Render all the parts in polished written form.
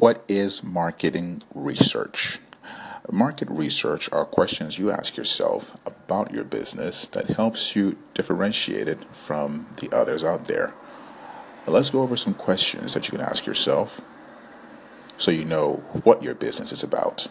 What is marketing research? Market research are questions you ask yourself about your business that helps you differentiate it from the others out there. Now let's go over some questions that you can ask yourself so you know what your business is about.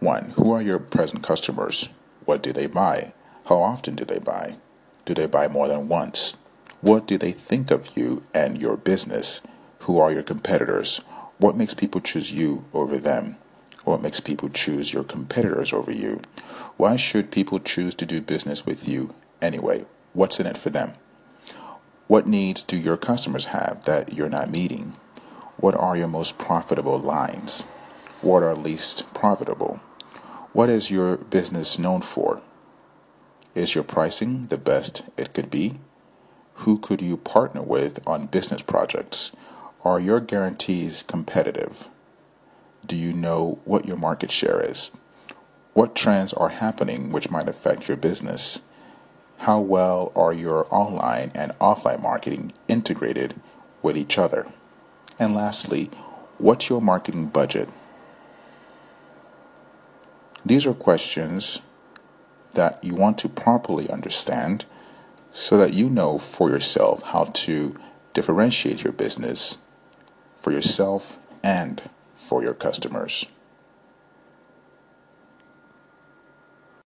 1. Who are your present customers? What do they buy? How often do they buy? Do they buy more than once? What do they think of you and your business? Who are your competitors? What makes people choose you over them? What makes people choose your competitors over you? Why should people choose to do business with you anyway? What's in it for them? What needs do your customers have that you're not meeting? What are your most profitable lines? What are least profitable? What is your business known for? Is your pricing the best it could be? Who could you partner with on business projects? Are your guarantees competitive? Do you know what your market share is? What trends are happening which might affect your business? How well are your online and offline marketing integrated with each other? And lastly, what's your marketing budget? These are questions that you want to properly understand so that you know for yourself how to differentiate your business for yourself and for your customers.